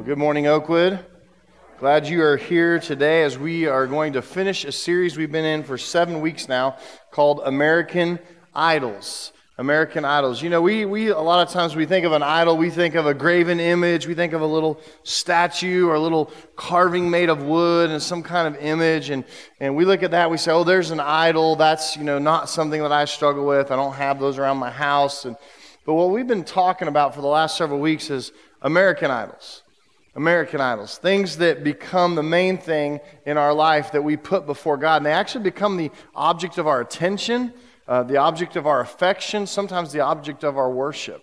Well, good morning, Oakwood. Glad you are here today as we are going to finish a series we've been in for 7 weeks now called American Idols. American Idols. You know, we a lot of times we think of an idol, we think of a graven image, we think of a little statue or a little carving made of wood and some kind of image, and we look at that, we say, oh, there's an idol, that's, you know, not something that I struggle with, I don't have those around my house. But what we've been talking about for the last several weeks is American Idols. American idols, things that become the main thing in our life that we put before God. And they actually become the object of our attention, the object of our affection, sometimes the object of our worship.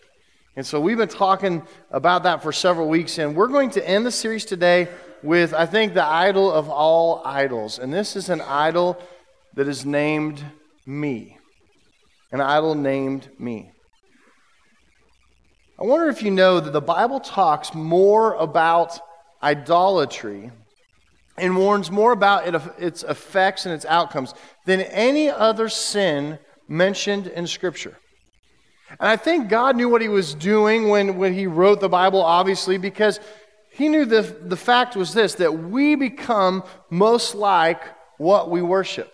And so we've been talking about that for several weeks, and we're going to end the series today with, I think, the idol of all idols. And this is an idol that is named me. An idol named me. I wonder if you know that the Bible talks more about idolatry and warns more about its effects and its outcomes than any other sin mentioned in Scripture. And I think God knew what he was doing when he wrote the Bible, obviously, because he knew the fact was this, that we become most like what we worship.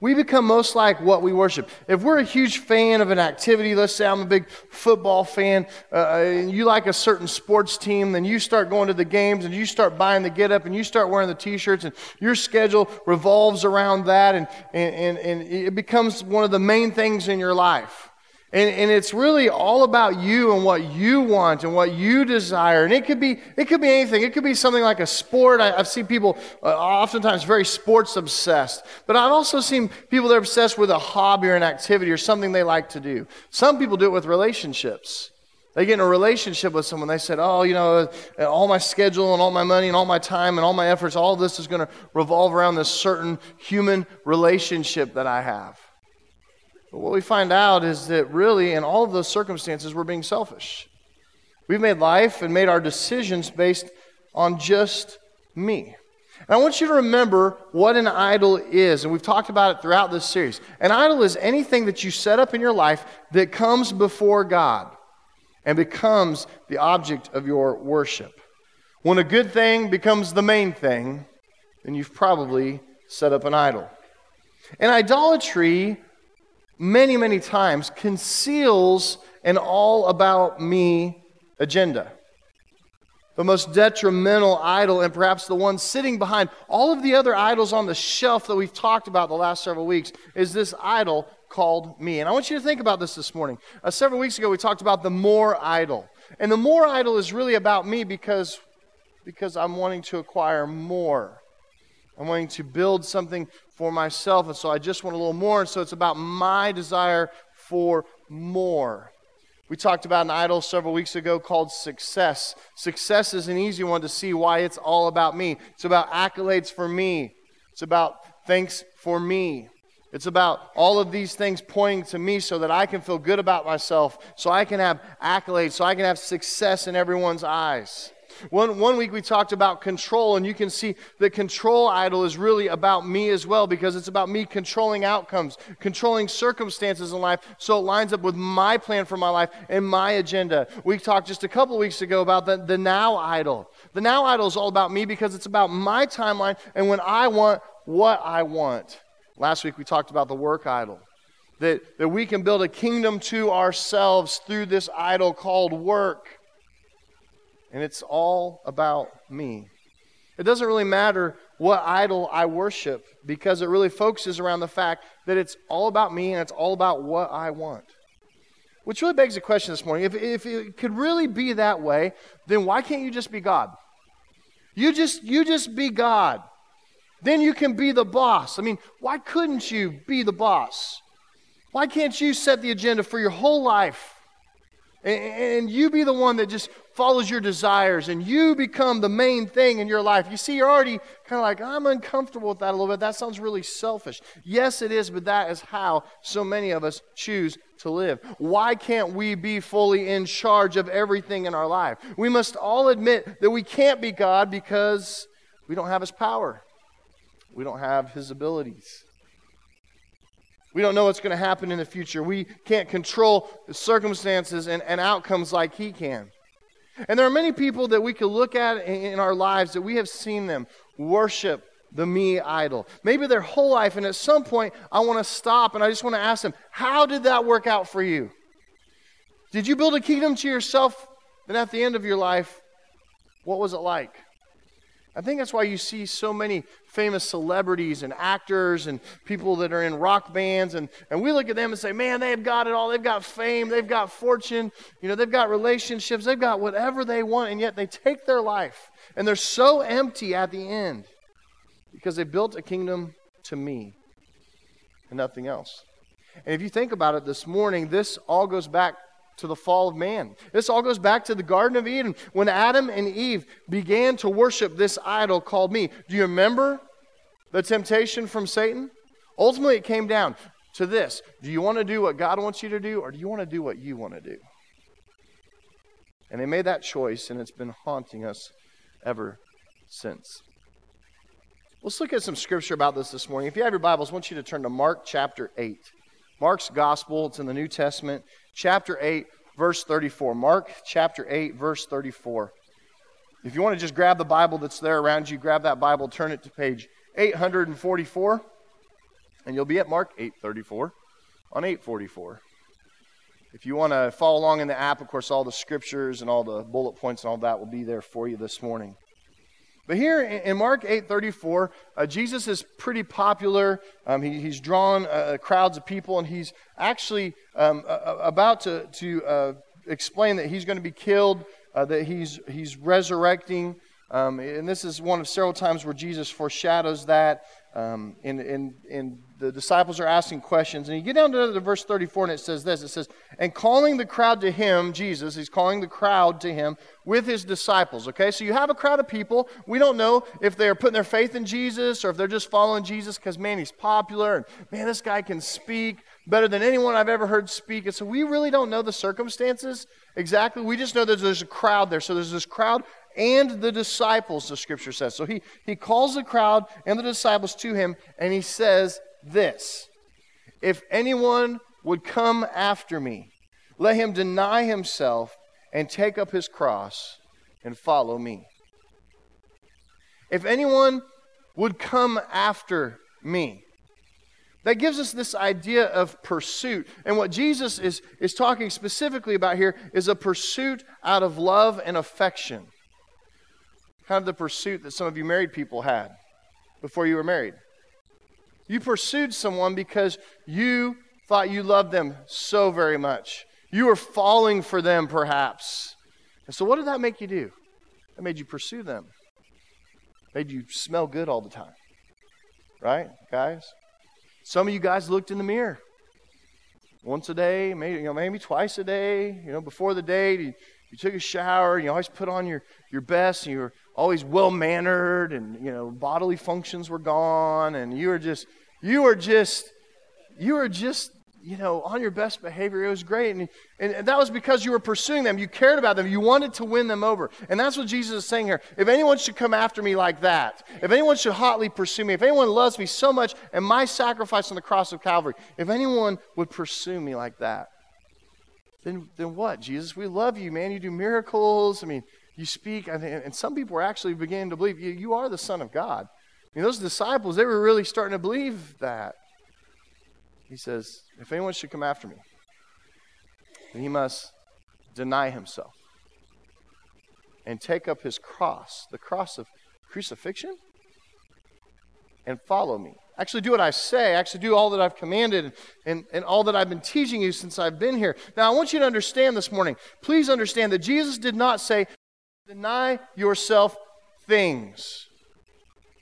We become most like what we worship. If we're a huge fan of an activity, let's say I'm a big football fan, and you like a certain sports team, then you start going to the games, and you start buying the get-up, and you start wearing the T-shirts, and your schedule revolves around that, and it becomes one of the main things in your life. And it's really all about you and what you want and what you desire. And it could be anything. It could be something like a sport. I've seen people oftentimes very sports obsessed. But I've also seen people that are obsessed with a hobby or an activity or something they like to do. Some people do it with relationships. They get in a relationship with someone. They said, oh, you know, all my schedule and all my money and all my time and all my efforts, all this is going to revolve around this certain human relationship that I have. But what we find out is that really, in all of those circumstances, we're being selfish. We've made life and made our decisions based on just me. And I want you to remember what an idol is, and we've talked about it throughout this series. An idol is anything that you set up in your life that comes before God and becomes the object of your worship. When a good thing becomes the main thing, then you've probably set up an idol. And idolatry many, many times conceals an all-about-me agenda. The most detrimental idol, and perhaps the one sitting behind all of the other idols on the shelf that we've talked about the last several weeks, is this idol called me. And I want you to think about this morning. Several weeks ago, we talked about the more idol. And the more idol is really about me because I'm wanting to acquire more. I'm wanting to build something for myself, and so I just want a little more, and so it's about my desire for more. We talked about an idol several weeks ago called success. Success is an easy one to see why it's all about me. It's about accolades for me. It's about thanks for me. It's about all of these things pointing to me so that I can feel good about myself, so I can have accolades, so I can have success in everyone's eyes. One week we talked about control, and you can see the control idol is really about me as well, because it's about me controlling outcomes, controlling circumstances in life, so it lines up with my plan for my life and my agenda. We talked just a couple weeks ago about the now idol. The now idol is all about me because it's about my timeline and when I want what I want. Last week we talked about the work idol. That we can build a kingdom to ourselves through this idol called work. And it's all about me. It doesn't really matter what idol I worship because it really focuses around the fact that it's all about me and it's all about what I want. Which really begs the question this morning, if it could really be that way, then why can't you just be God? You just be God. Then you can be the boss. I mean, why couldn't you be the boss? Why can't you set the agenda for your whole life? And you be the one that just follows your desires, and you become the main thing in your life. You see, you're already kind of like, I'm uncomfortable with that a little bit. That sounds really selfish. Yes, it is, but that is how so many of us choose to live. Why can't we be fully in charge of everything in our life? We must all admit that we can't be God because we don't have His power. We don't have His abilities. We don't know what's going to happen in the future. We can't control the circumstances and outcomes like He can. And there are many people that we can look at in our lives that we have seen them worship the me idol. Maybe their whole life, and at some point, I want to stop and I just want to ask them, how did that work out for you? Did you build a kingdom to yourself? Then at the end of your life, what was it like? I think that's why you see so many famous celebrities and actors and people that are in rock bands. And we look at them and say, man, they've got it all. They've got fame. They've got fortune. You know, they've got relationships. They've got whatever they want. And yet they take their life. And they're so empty at the end because they built a kingdom to me and nothing else. And if you think about it this morning, this all goes back to the fall of man. This all goes back to the Garden of Eden when Adam and Eve began to worship this idol called me. Do you remember the temptation from Satan? Ultimately, it came down to this. Do you want to do what God wants you to do, or do you want to do what you want to do? And they made that choice, and it's been haunting us ever since. Let's look at some scripture about this morning. If you have your Bibles, I want you to turn to Mark chapter 8. Mark's Gospel, it's in the New Testament, chapter 8, verse 34. Mark chapter 8, verse 34. If you want to just grab the Bible that's there around you, grab that Bible, turn it to page 844, and you'll be at Mark 8:34 on 844. If you want to follow along in the app, of course, all the scriptures and all the bullet points and all that will be there for you this morning. But here in Mark 8:34, Jesus is pretty popular. He's drawn crowds of people, and he's actually about to explain that he's going to be killed, that he's resurrecting. And this is one of several times where Jesus foreshadows that. And the disciples are asking questions. And you get down to verse 34, and it says this. It says, and calling the crowd to him, Jesus, he's calling the crowd to him with his disciples. Okay, so you have a crowd of people. We don't know if they're putting their faith in Jesus or if they're just following Jesus because, man, he's popular. And, man, this guy can speak better than anyone I've ever heard speak. And so we really don't know the circumstances exactly. We just know that there's a crowd there. So there's this crowd and the disciples, the scripture says. So he calls the crowd and the disciples to him, and he says this, if anyone would come after me, let him deny himself and take up his cross and follow me. If anyone would come after me. That gives us this idea of pursuit. And what Jesus is talking specifically about here is a pursuit out of love and affection. Kind of the pursuit that some of you married people had before you were married. You pursued someone because you thought you loved them so very much. You were falling for them, perhaps. And so what did that make you do? That made you pursue them. Made you smell good all the time. Right, guys? Some of you guys looked in the mirror. Once a day, maybe twice a day, before the date, you took a shower, and you always put on your best, and you were always well-mannered, and, bodily functions were gone, and you were just on your best behavior. It was great, and that was because you were pursuing them. You cared about them. You wanted to win them over, and that's what Jesus is saying here. If anyone should come after me like that, if anyone should hotly pursue me, if anyone loves me so much, and my sacrifice on the cross of Calvary, if anyone would pursue me like that, then what, Jesus? We love you, man. You do miracles. You speak, and some people are actually beginning to believe you are the Son of God. Those disciples, they were really starting to believe that. He says, if anyone should come after me, then he must deny himself and take up his cross, the cross of crucifixion, and follow me. Actually do what I say. Actually do all that I've commanded and all that I've been teaching you since I've been here. Now, I want you to understand this morning. Please understand that Jesus did not say, deny yourself things.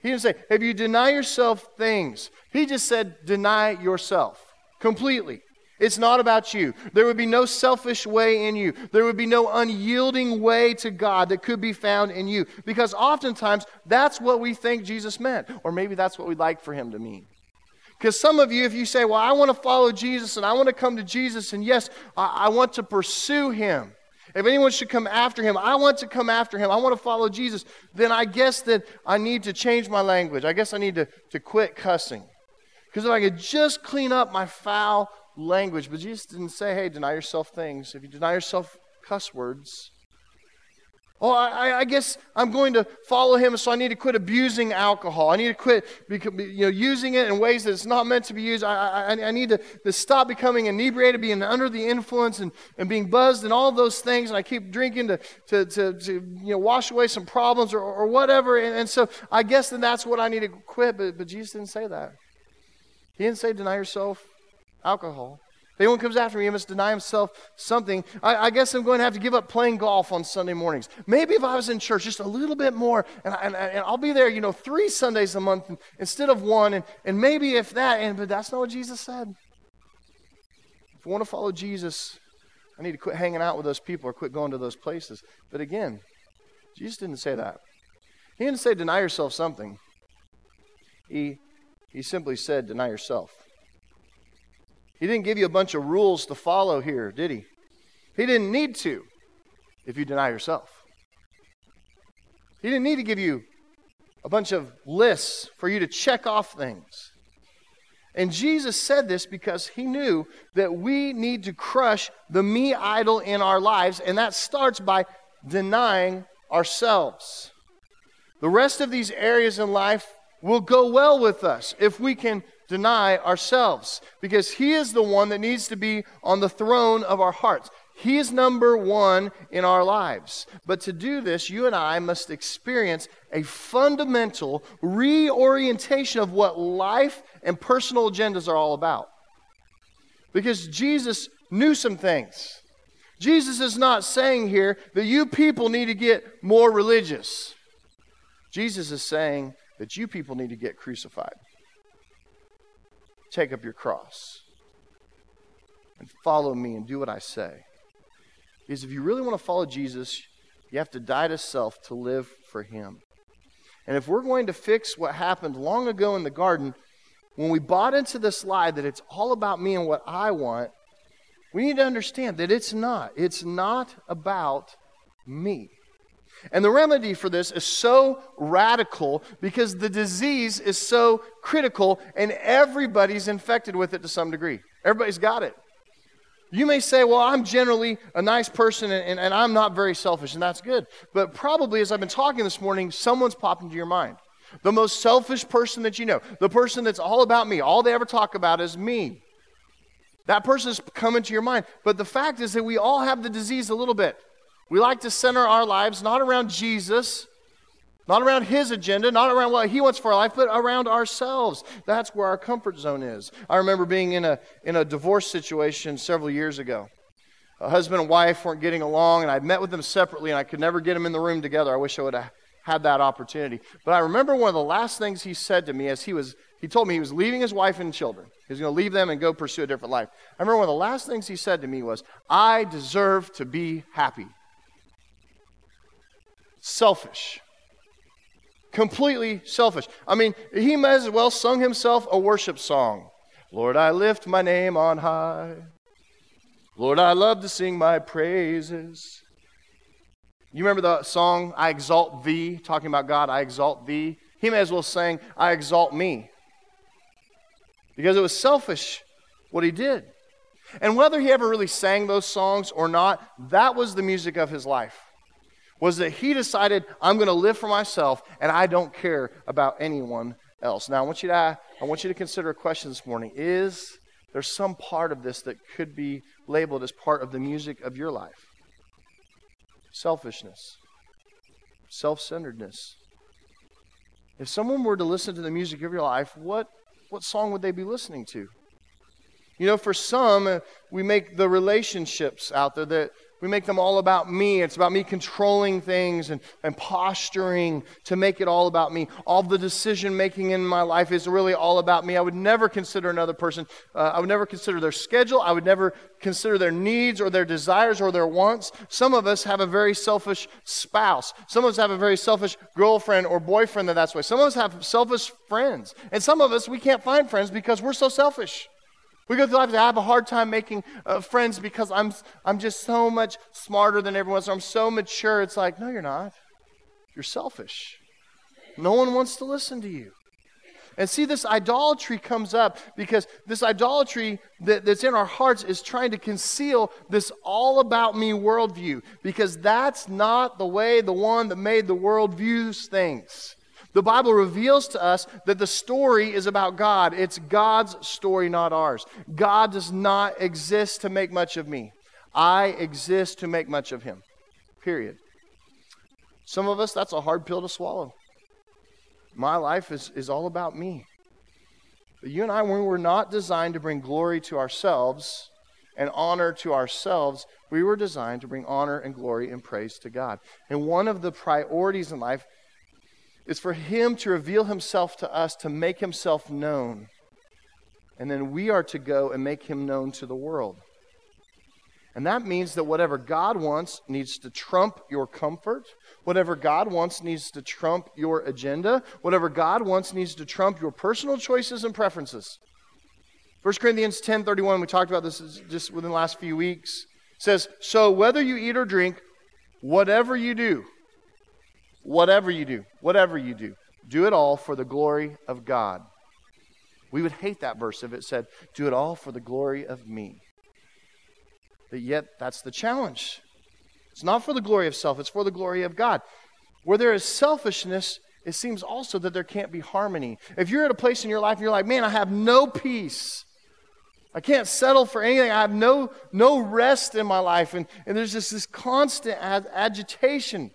He didn't say, if you deny yourself things. He just said, deny yourself completely. It's not about you. There would be no selfish way in you. There would be no unyielding way to God that could be found in you. Because oftentimes, that's what we think Jesus meant. Or maybe that's what we'd like for him to mean. Because some of you, if you say, well, I want to follow Jesus and I want to come to Jesus and yes, I want to pursue him. If anyone should come after him, I want to come after him. I want to follow Jesus. Then I guess that I need to change my language. I guess I need to quit cussing. Because if I could just clean up my foul language. But Jesus didn't say, hey, deny yourself things. If you deny yourself cuss words, oh, I guess I'm going to follow him, so I need to quit abusing alcohol. I need to quit using it in ways that it's not meant to be used. I need to stop becoming inebriated, being under the influence and being buzzed and all those things, and I keep drinking to wash away some problems or whatever. And so I guess then that's what I need to quit, but Jesus didn't say that. He didn't say deny yourself alcohol. If anyone comes after me, he must deny himself something. I guess I'm going to have to give up playing golf on Sunday mornings. Maybe if I was in church just a little bit more, and I'll be there, 3 Sundays a month instead of 1, and maybe if that, but that's not what Jesus said. If I want to follow Jesus, I need to quit hanging out with those people or quit going to those places. But again, Jesus didn't say that. He didn't say deny yourself something. He simply said deny yourself. He didn't give you a bunch of rules to follow here, did he? He didn't need to if you deny yourself. He didn't need to give you a bunch of lists for you to check off things. And Jesus said this because he knew that we need to crush the me idol in our lives, and that starts by denying ourselves. The rest of these areas in life will go well with us if we can deny ourselves, because he is the one that needs to be on the throne of our hearts. He is number one in our lives. But to do this, you and I must experience a fundamental reorientation of what life and personal agendas are all about. Because Jesus knew some things. Jesus is not saying here that you people need to get more religious. Jesus is saying that you people need to get crucified. Take up your cross and follow me and do what I say. Because if you really want to follow Jesus, you have to die to self to live for him. And if we're going to fix what happened long ago in the garden, when we bought into this lie that it's all about me and what I want, we need to understand that it's not. It's not about me. And the remedy for this is so radical because the disease is so critical and everybody's infected with it to some degree. Everybody's got it. You may say, well, I'm generally a nice person and I'm not very selfish, and that's good. But probably as I've been talking this morning, someone's popped into your mind. The most selfish person that you know, the person that's all about me, all they ever talk about is me. That person's come into your mind. But the fact is that we all have the disease a little bit. We like to center our lives not around Jesus, not around his agenda, not around what he wants for our life, but around ourselves. That's where our comfort zone is. I remember being in a divorce situation several years ago. A husband and wife weren't getting along, and I'd met with them separately, and I could never get them in the room together. I wish I would have had that opportunity. But I remember one of the last things he said to me as he told me he was leaving his wife and children. He was going to leave them and go pursue a different life. I remember one of the last things he said to me was, "I deserve to be happy." Selfish. Completely selfish. I mean, he might as well sung himself a worship song. Lord, I lift my name on high. Lord, I love to sing my praises. You remember the song, I Exalt Thee, talking about God, I exalt thee? He may as well sing, I exalt me. Because it was selfish what he did. And whether he ever really sang those songs or not, that was the music of his life. Was that he decided, I'm going to live for myself, and I don't care about anyone else. Now, I want you to consider a question this morning. Is there some part of this that could be labeled as part of the music of your life? Selfishness. Self-centeredness. If someone were to listen to the music of your life, what song would they be listening to? For some, we make the relationships out there that we make them all about me. It's about me controlling things and posturing to make it all about me. All the decision-making in my life is really all about me. I would never consider another person. I would never consider their schedule. I would never consider their needs or their desires or their wants. Some of us have a very selfish spouse. Some of us have a very selfish girlfriend or boyfriend that's way. Some of us have selfish friends. And some of us, we can't find friends because we're so selfish. We go through life, I have a hard time making friends because I'm just so much smarter than everyone else. I'm so mature. It's like, no, you're not. You're selfish. No one wants to listen to you. And see, this idolatry comes up because this idolatry that's in our hearts is trying to conceal this all about me worldview, because that's not the way the one that made the world views things. The Bible reveals to us that the story is about God. It's God's story, not ours. God does not exist to make much of me. I exist to make much of him. Period. Some of us, that's a hard pill to swallow. My life is all about me. But you and I, when we're not designed to bring glory to ourselves and honor to ourselves, we were designed to bring honor and glory and praise to God. And one of the priorities in life is for him to reveal himself to us, to make himself known. And then we are to go and make him known to the world. And that means that whatever God wants needs to trump your comfort. Whatever God wants needs to trump your agenda. Whatever God wants needs to trump your personal choices and preferences. 1 Corinthians 10:31, we talked about this just within the last few weeks, says, so whether you eat or drink, whatever you do, do it all for the glory of God. We would hate that verse if it said, do it all for the glory of me. But yet, that's the challenge. It's not for the glory of self, it's for the glory of God. Where there is selfishness, it seems also that there can't be harmony. If you're at a place in your life and you're like, man, I have no peace. I can't settle for anything. I have no rest in my life. And there's just this constant agitation.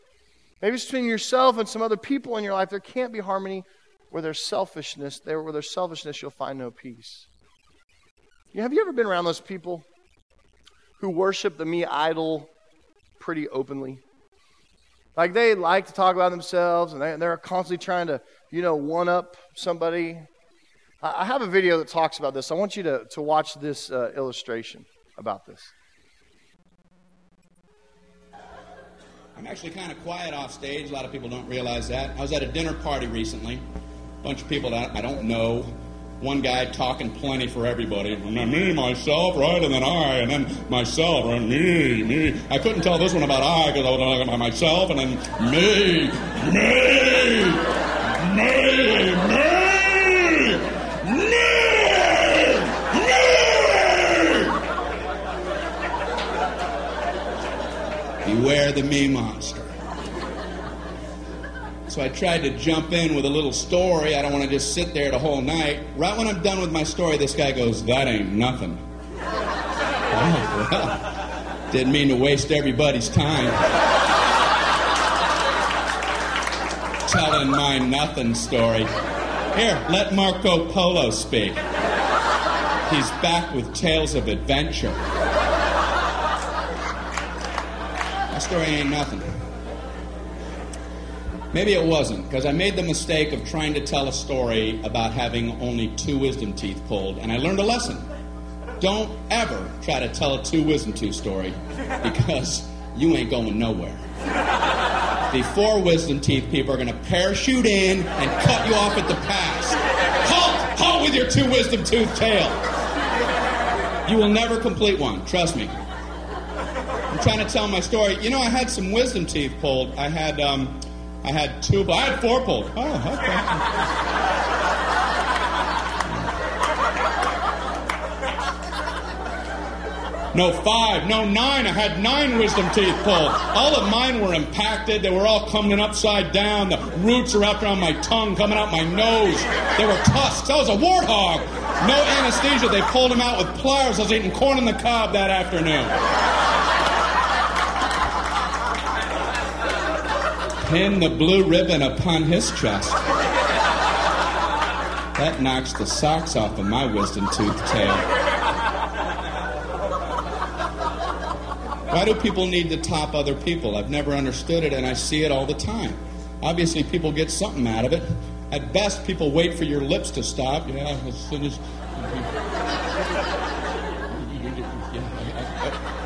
Maybe it's between yourself and some other people in your life. There can't be harmony. Where there's selfishness, you'll find no peace. Have you ever been around those people who worship the me idol pretty openly? Like, they like to talk about themselves, and they're constantly trying to, one-up somebody. I have a video that talks about this. I want you to watch this illustration about this. I'm actually kind of quiet off stage. A lot of people don't realize that. I was at a dinner party recently. A bunch of people that I don't know. One guy talking plenty for everybody. And then me, myself, right, and then I, and then myself, right, me. I couldn't tell this one about I because I was talking about myself, and then me. Beware the me monster. So I tried to jump in with a little story. I don't want to just sit there the whole night. Right when I'm done with my story, this guy goes, that ain't nothing. Oh, well, didn't mean to waste everybody's time. Telling my nothing story. Here, let Marco Polo speak. He's back with tales of adventure. My story ain't nothing. Maybe it wasn't, because I made the mistake of trying to tell a story about having only two wisdom teeth pulled, and I learned a lesson. Don't ever try to tell a two wisdom tooth story, because you ain't going nowhere. The four wisdom teeth people are going to parachute in and cut you off at the pass. Halt with your two wisdom tooth tale. You will never complete one, trust me. I'm trying to tell my story. I had some wisdom teeth pulled. I had four pulled. Oh, okay. No five, no nine. I had nine wisdom teeth pulled. All of mine were impacted. They were all coming upside down. The roots are wrapped around my tongue, coming out my nose. They were tusks. I was a warthog. No anesthesia. They pulled them out with pliers. I was eating corn on the cob that afternoon. Pin the blue ribbon upon his chest. That knocks the socks off of my wisdom tooth tail. Why do people need to top other people? I've never understood it, and I see it all the time. Obviously, people get something out of it. At best, people wait for your lips to stop. Yeah, as soon as...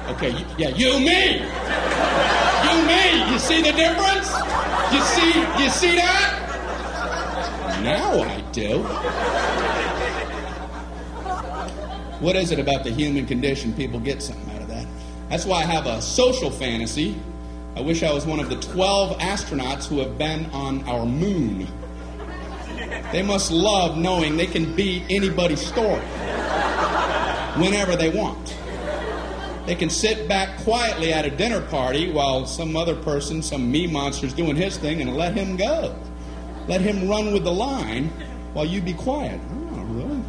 Okay, yeah, you, me! You see the difference? You see that? Now I do. What is it about the human condition? People get something out of that. That's why I have a social fantasy. I wish I was one of the 12 astronauts who have been on our moon. They must love knowing they can be anybody's story whenever they want. They can sit back quietly at a dinner party while some other person, some me monster's doing his thing, and let him go. Let him run with the line while you be quiet. Oh, really?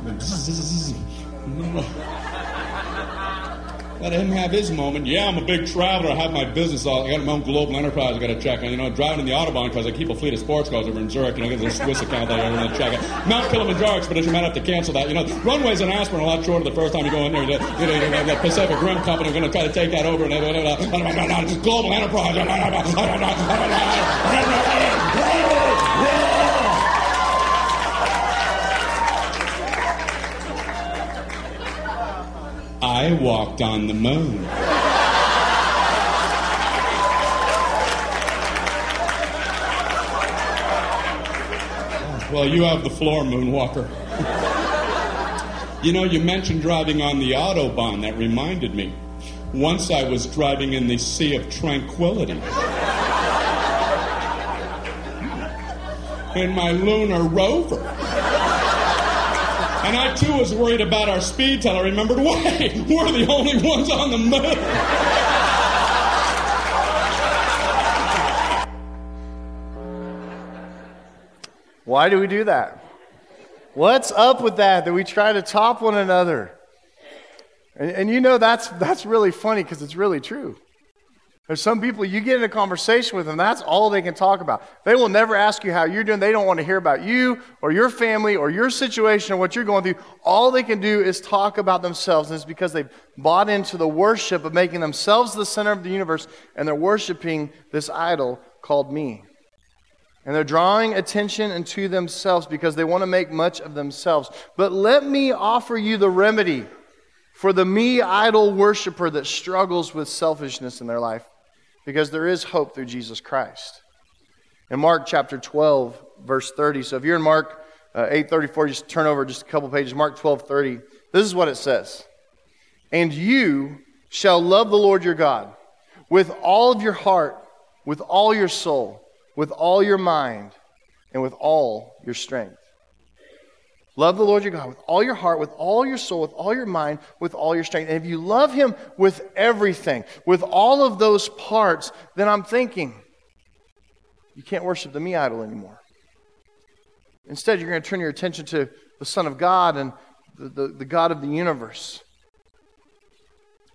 Let him have his moment. Yeah, I'm a big traveler. I have my business. I got my own global enterprise I got to check. And, you know, driving in the Autobahn because I keep a fleet of sports cars over in Zurich. You know, I got a Swiss account that I want to check out. Mount Kilimanjaro expedition, might have to cancel that. You know, runways in Aspen are a lot shorter the first time you go in there. You know, the Pacific Rim Company, we're going to try to take that over. And global enterprise. I walked on the moon. Well, you have the floor, Moonwalker. You know, you mentioned driving on the Autobahn. That reminded me. Once I was driving in the Sea of Tranquility. In my lunar rover. And I, too, was worried about our speed till I remembered, wait, we're the only ones on the moon. Why do we do that? What's up with that we try to top one another? And you know, that's really funny because it's really true. There's some people, you get in a conversation with them, that's all they can talk about. They will never ask you how you're doing. They don't want to hear about you or your family or your situation or what you're going through. All they can do is talk about themselves, and it's because they've bought into the worship of making themselves the center of the universe, and they're worshiping this idol called me. And they're drawing attention into themselves because they want to make much of themselves. But let me offer you the remedy for the me idol worshiper that struggles with selfishness in their life. Because there is hope through Jesus Christ. In Mark chapter 12, verse 30. So if you're in Mark 8:34, just turn over just a couple pages. Mark 12:30. This is what it says. And you shall love the Lord your God with all of your heart, with all your soul, with all your mind, and with all your strength. Love the Lord your God with all your heart, with all your soul, with all your mind, with all your strength. And if you love Him with everything, with all of those parts, then I'm thinking, you can't worship the me idol anymore. Instead, you're going to turn your attention to the Son of God and the God of the universe.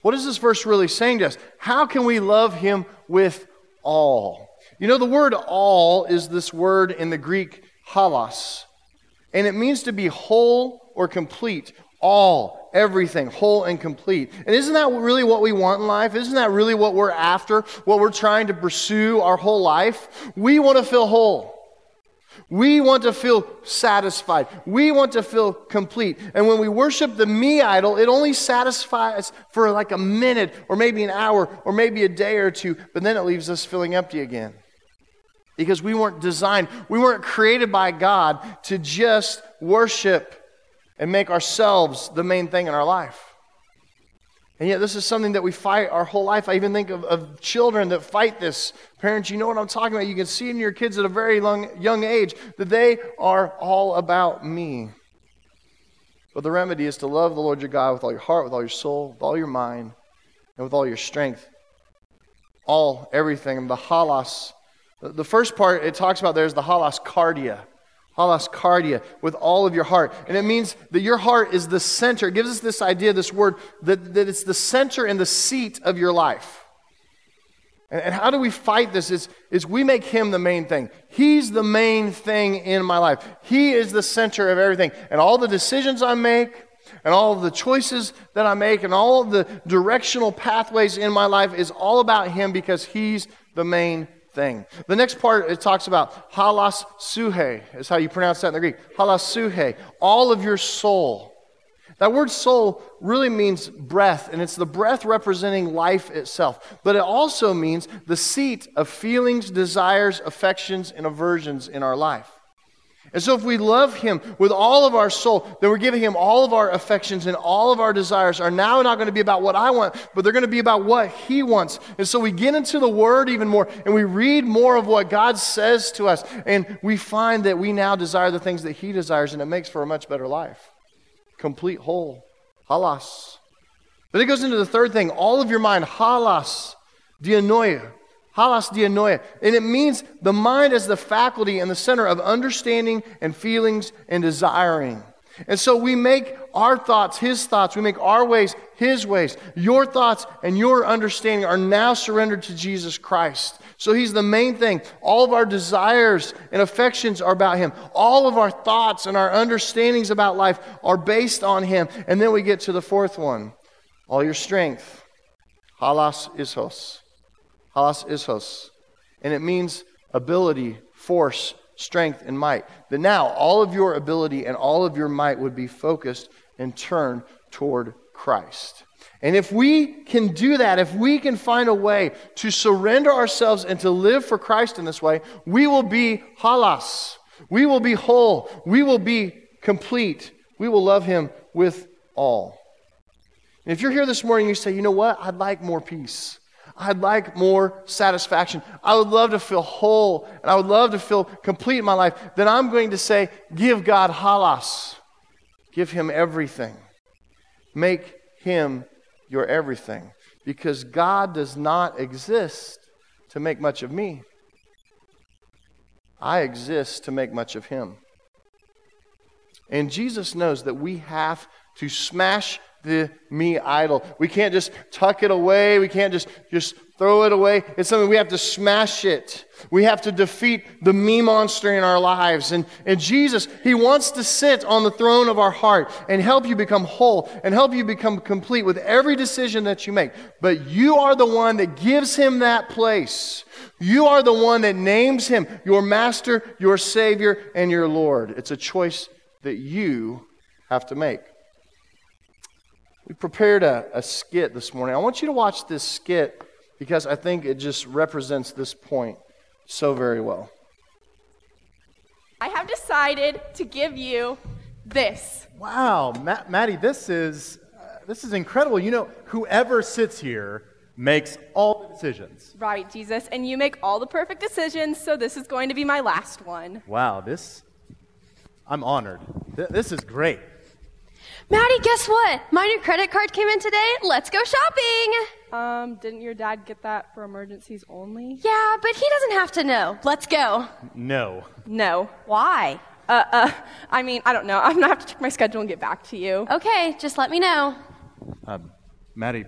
What is this verse really saying to us? How can we love Him with all? You know, the word all is this word in the Greek, halos. And it means to be whole or complete. All, everything, whole and complete. And isn't that really what we want in life? Isn't that really what we're after? What we're trying to pursue our whole life? We want to feel whole. We want to feel satisfied. We want to feel complete. And when we worship the me idol, it only satisfies for like a minute or maybe an hour or maybe a day or two. But then it leaves us feeling empty again. Because we weren't designed, we weren't created by God to just worship and make ourselves the main thing in our life. And yet this is something that we fight our whole life. I even think of children that fight this. Parents, you know what I'm talking about. You can see in your kids at a very young age that they are all about me. But the remedy is to love the Lord your God with all your heart, with all your soul, with all your mind, and with all your strength. All, everything, the halos. The first part it talks about there is the haloscardia. Haloscardia, with all of your heart. And it means that your heart is the center. It gives us this idea, this word, that it's the center and the seat of your life. And how do we fight this? Is we make Him the main thing. He's the main thing in my life. He is the center of everything. And all the decisions I make, and all of the choices that I make, and all of the directional pathways in my life is all about Him because He's the main thing. The next part, it talks about halassuhe, is how you pronounce that in the Greek. Halassuhe, all of your soul. That word soul really means breath, and it's the breath representing life itself. But it also means the seat of feelings, desires, affections, and aversions in our life. And so if we love him with all of our soul, then we're giving him all of our affections, and all of our desires are now not going to be about what I want, but they're going to be about what he wants. And so we get into the word even more, and we read more of what God says to us, and we find that we now desire the things that he desires, and it makes for a much better life. Complete, whole, halas. Then it goes into the third thing, all of your mind, halas, dianoia. Halas dianoia. And it means the mind as the faculty and the center of understanding and feelings and desiring. And so we make our thoughts his thoughts. We make our ways his ways. Your thoughts and your understanding are now surrendered to Jesus Christ. So he's the main thing. All of our desires and affections are about him. All of our thoughts and our understandings about life are based on him. And then we get to the fourth one. All your strength. Halas ishos. Halas ishos, and it means ability, force, strength, and might. That now all of your ability and all of your might would be focused and turned toward Christ. And if we can do that, if we can find a way to surrender ourselves and to live for Christ in this way, we will be halas. We will be whole. We will be complete. We will love him with all. And if you're here this morning and you say, you know what, I'd like more peace. I'd like more satisfaction. I would love to feel whole, and I would love to feel complete in my life. Then I'm going to say, give God halas. Give him everything. Make him your everything. Because God does not exist to make much of me. I exist to make much of him. And Jesus knows that we have to smash the me idol. We can't just tuck it away. We can't just throw it away. It's something we have to smash it. We have to defeat the me monster in our lives. And Jesus, he wants to sit on the throne of our heart and help you become whole and help you become complete with every decision that you make. But you are the one that gives him that place. You are the one that names him your master, your savior, and your Lord. It's a choice that you have to make. We prepared a skit this morning. I want you to watch this skit because I think it just represents this point so very well. I have decided to give you this. Wow, Maddie, this is incredible. You know, whoever sits here makes all the decisions. Right, Jesus, and you make all the perfect decisions, so this is going to be my last one. Wow, I'm honored. This is great. Maddie, guess what? My new credit card came in today. Let's go shopping. Didn't your dad get that for emergencies only? Yeah, but he doesn't have to know. Let's go. No. No. Why? I don't know. I'm going to have to check my schedule and get back to you. Okay, just let me know. Maddie,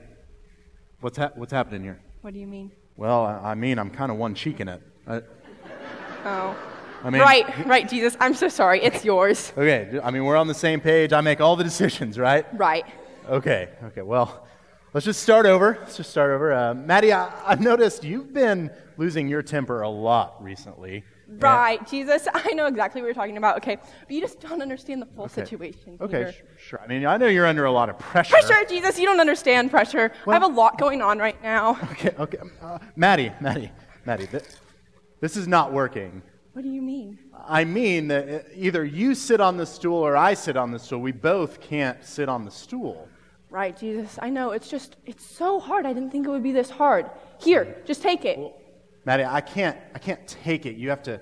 what's happening here? What do you mean? Well, I mean, I'm kind of one cheek in it. Oh. I mean, right, Jesus. I'm so sorry. It's yours. Okay. I mean, we're on the same page. I make all the decisions, right? Right. Okay. Well, let's just start over. Maddie, I've noticed you've been losing your temper a lot recently. Right, and Jesus. I know exactly what you're talking about. Okay. But you just don't understand the full situation. Peter. Okay, sure. I mean, I know you're under a lot of pressure. Pressure, Jesus. You don't understand pressure. Well, I have a lot going on right now. Okay. Maddie. This is not working. What do you mean? I mean that either you sit on the stool or I sit on the stool. We both can't sit on the stool. Right, Jesus. I know. It's so hard. I didn't think it would be this hard. Here, just take it. Well, Maddie, I can't take it. You have to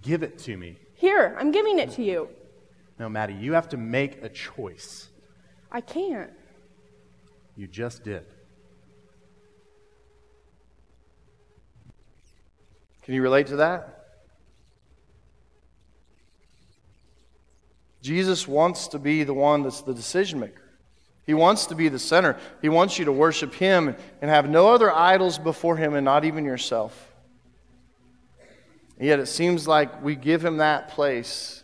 give it to me. Here, I'm giving it to you. No, Maddie, you have to make a choice. I can't. You just did. Can you relate to that? Jesus wants to be the one that's the decision maker. He wants to be the center. He wants you to worship him and have no other idols before him, and not even yourself. And yet it seems like we give him that place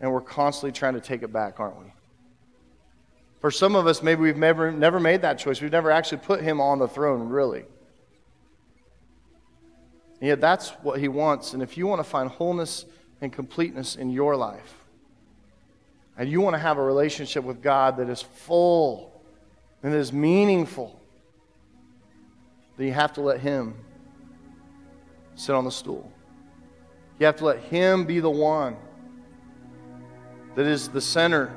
and we're constantly trying to take it back, aren't we? For some of us, maybe we've never made that choice. We've never actually put him on the throne, really. And yet that's what he wants. And if you want to find wholeness and completeness in your life, and you want to have a relationship with God that is full and that is meaningful, then you have to let him sit on the stool. You have to let him be the one that is the center,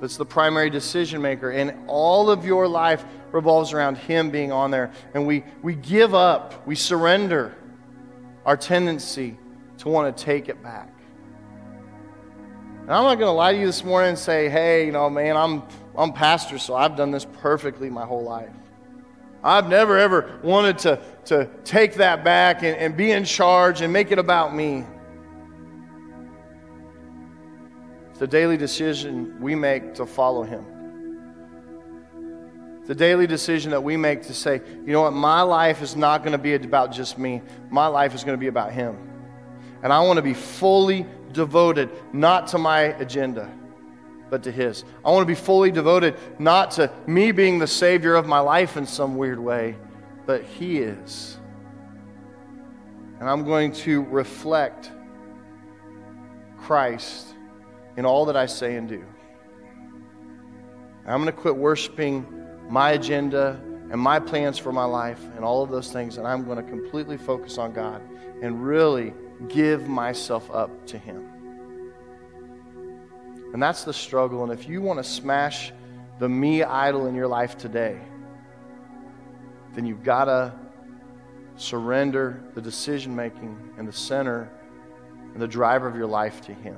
that's the primary decision maker, and all of your life revolves around Him being on there. And we give up, we surrender our tendency to want to take it back. And I'm not going to lie to you this morning and say, hey, you know, man, I'm pastor, so I've done this perfectly my whole life. I've never, ever wanted to take that back and be in charge and make it about me. It's the daily decision we make to follow Him. It's the daily decision that we make to say, you know what, my life is not going to be about just me. My life is going to be about Him. And I want to be fully devoted, not to my agenda, but to His. I want to be fully devoted, not to me being the Savior of my life in some weird way, but He is. And I'm going to reflect Christ in all that I say and do. And I'm going to quit worshiping my agenda and my plans for my life and all of those things, and I'm going to completely focus on God and really give myself up to Him. And that's the struggle. And if you want to smash the me idol in your life today, then you've got to surrender the decision making and the center and the driver of your life to Him.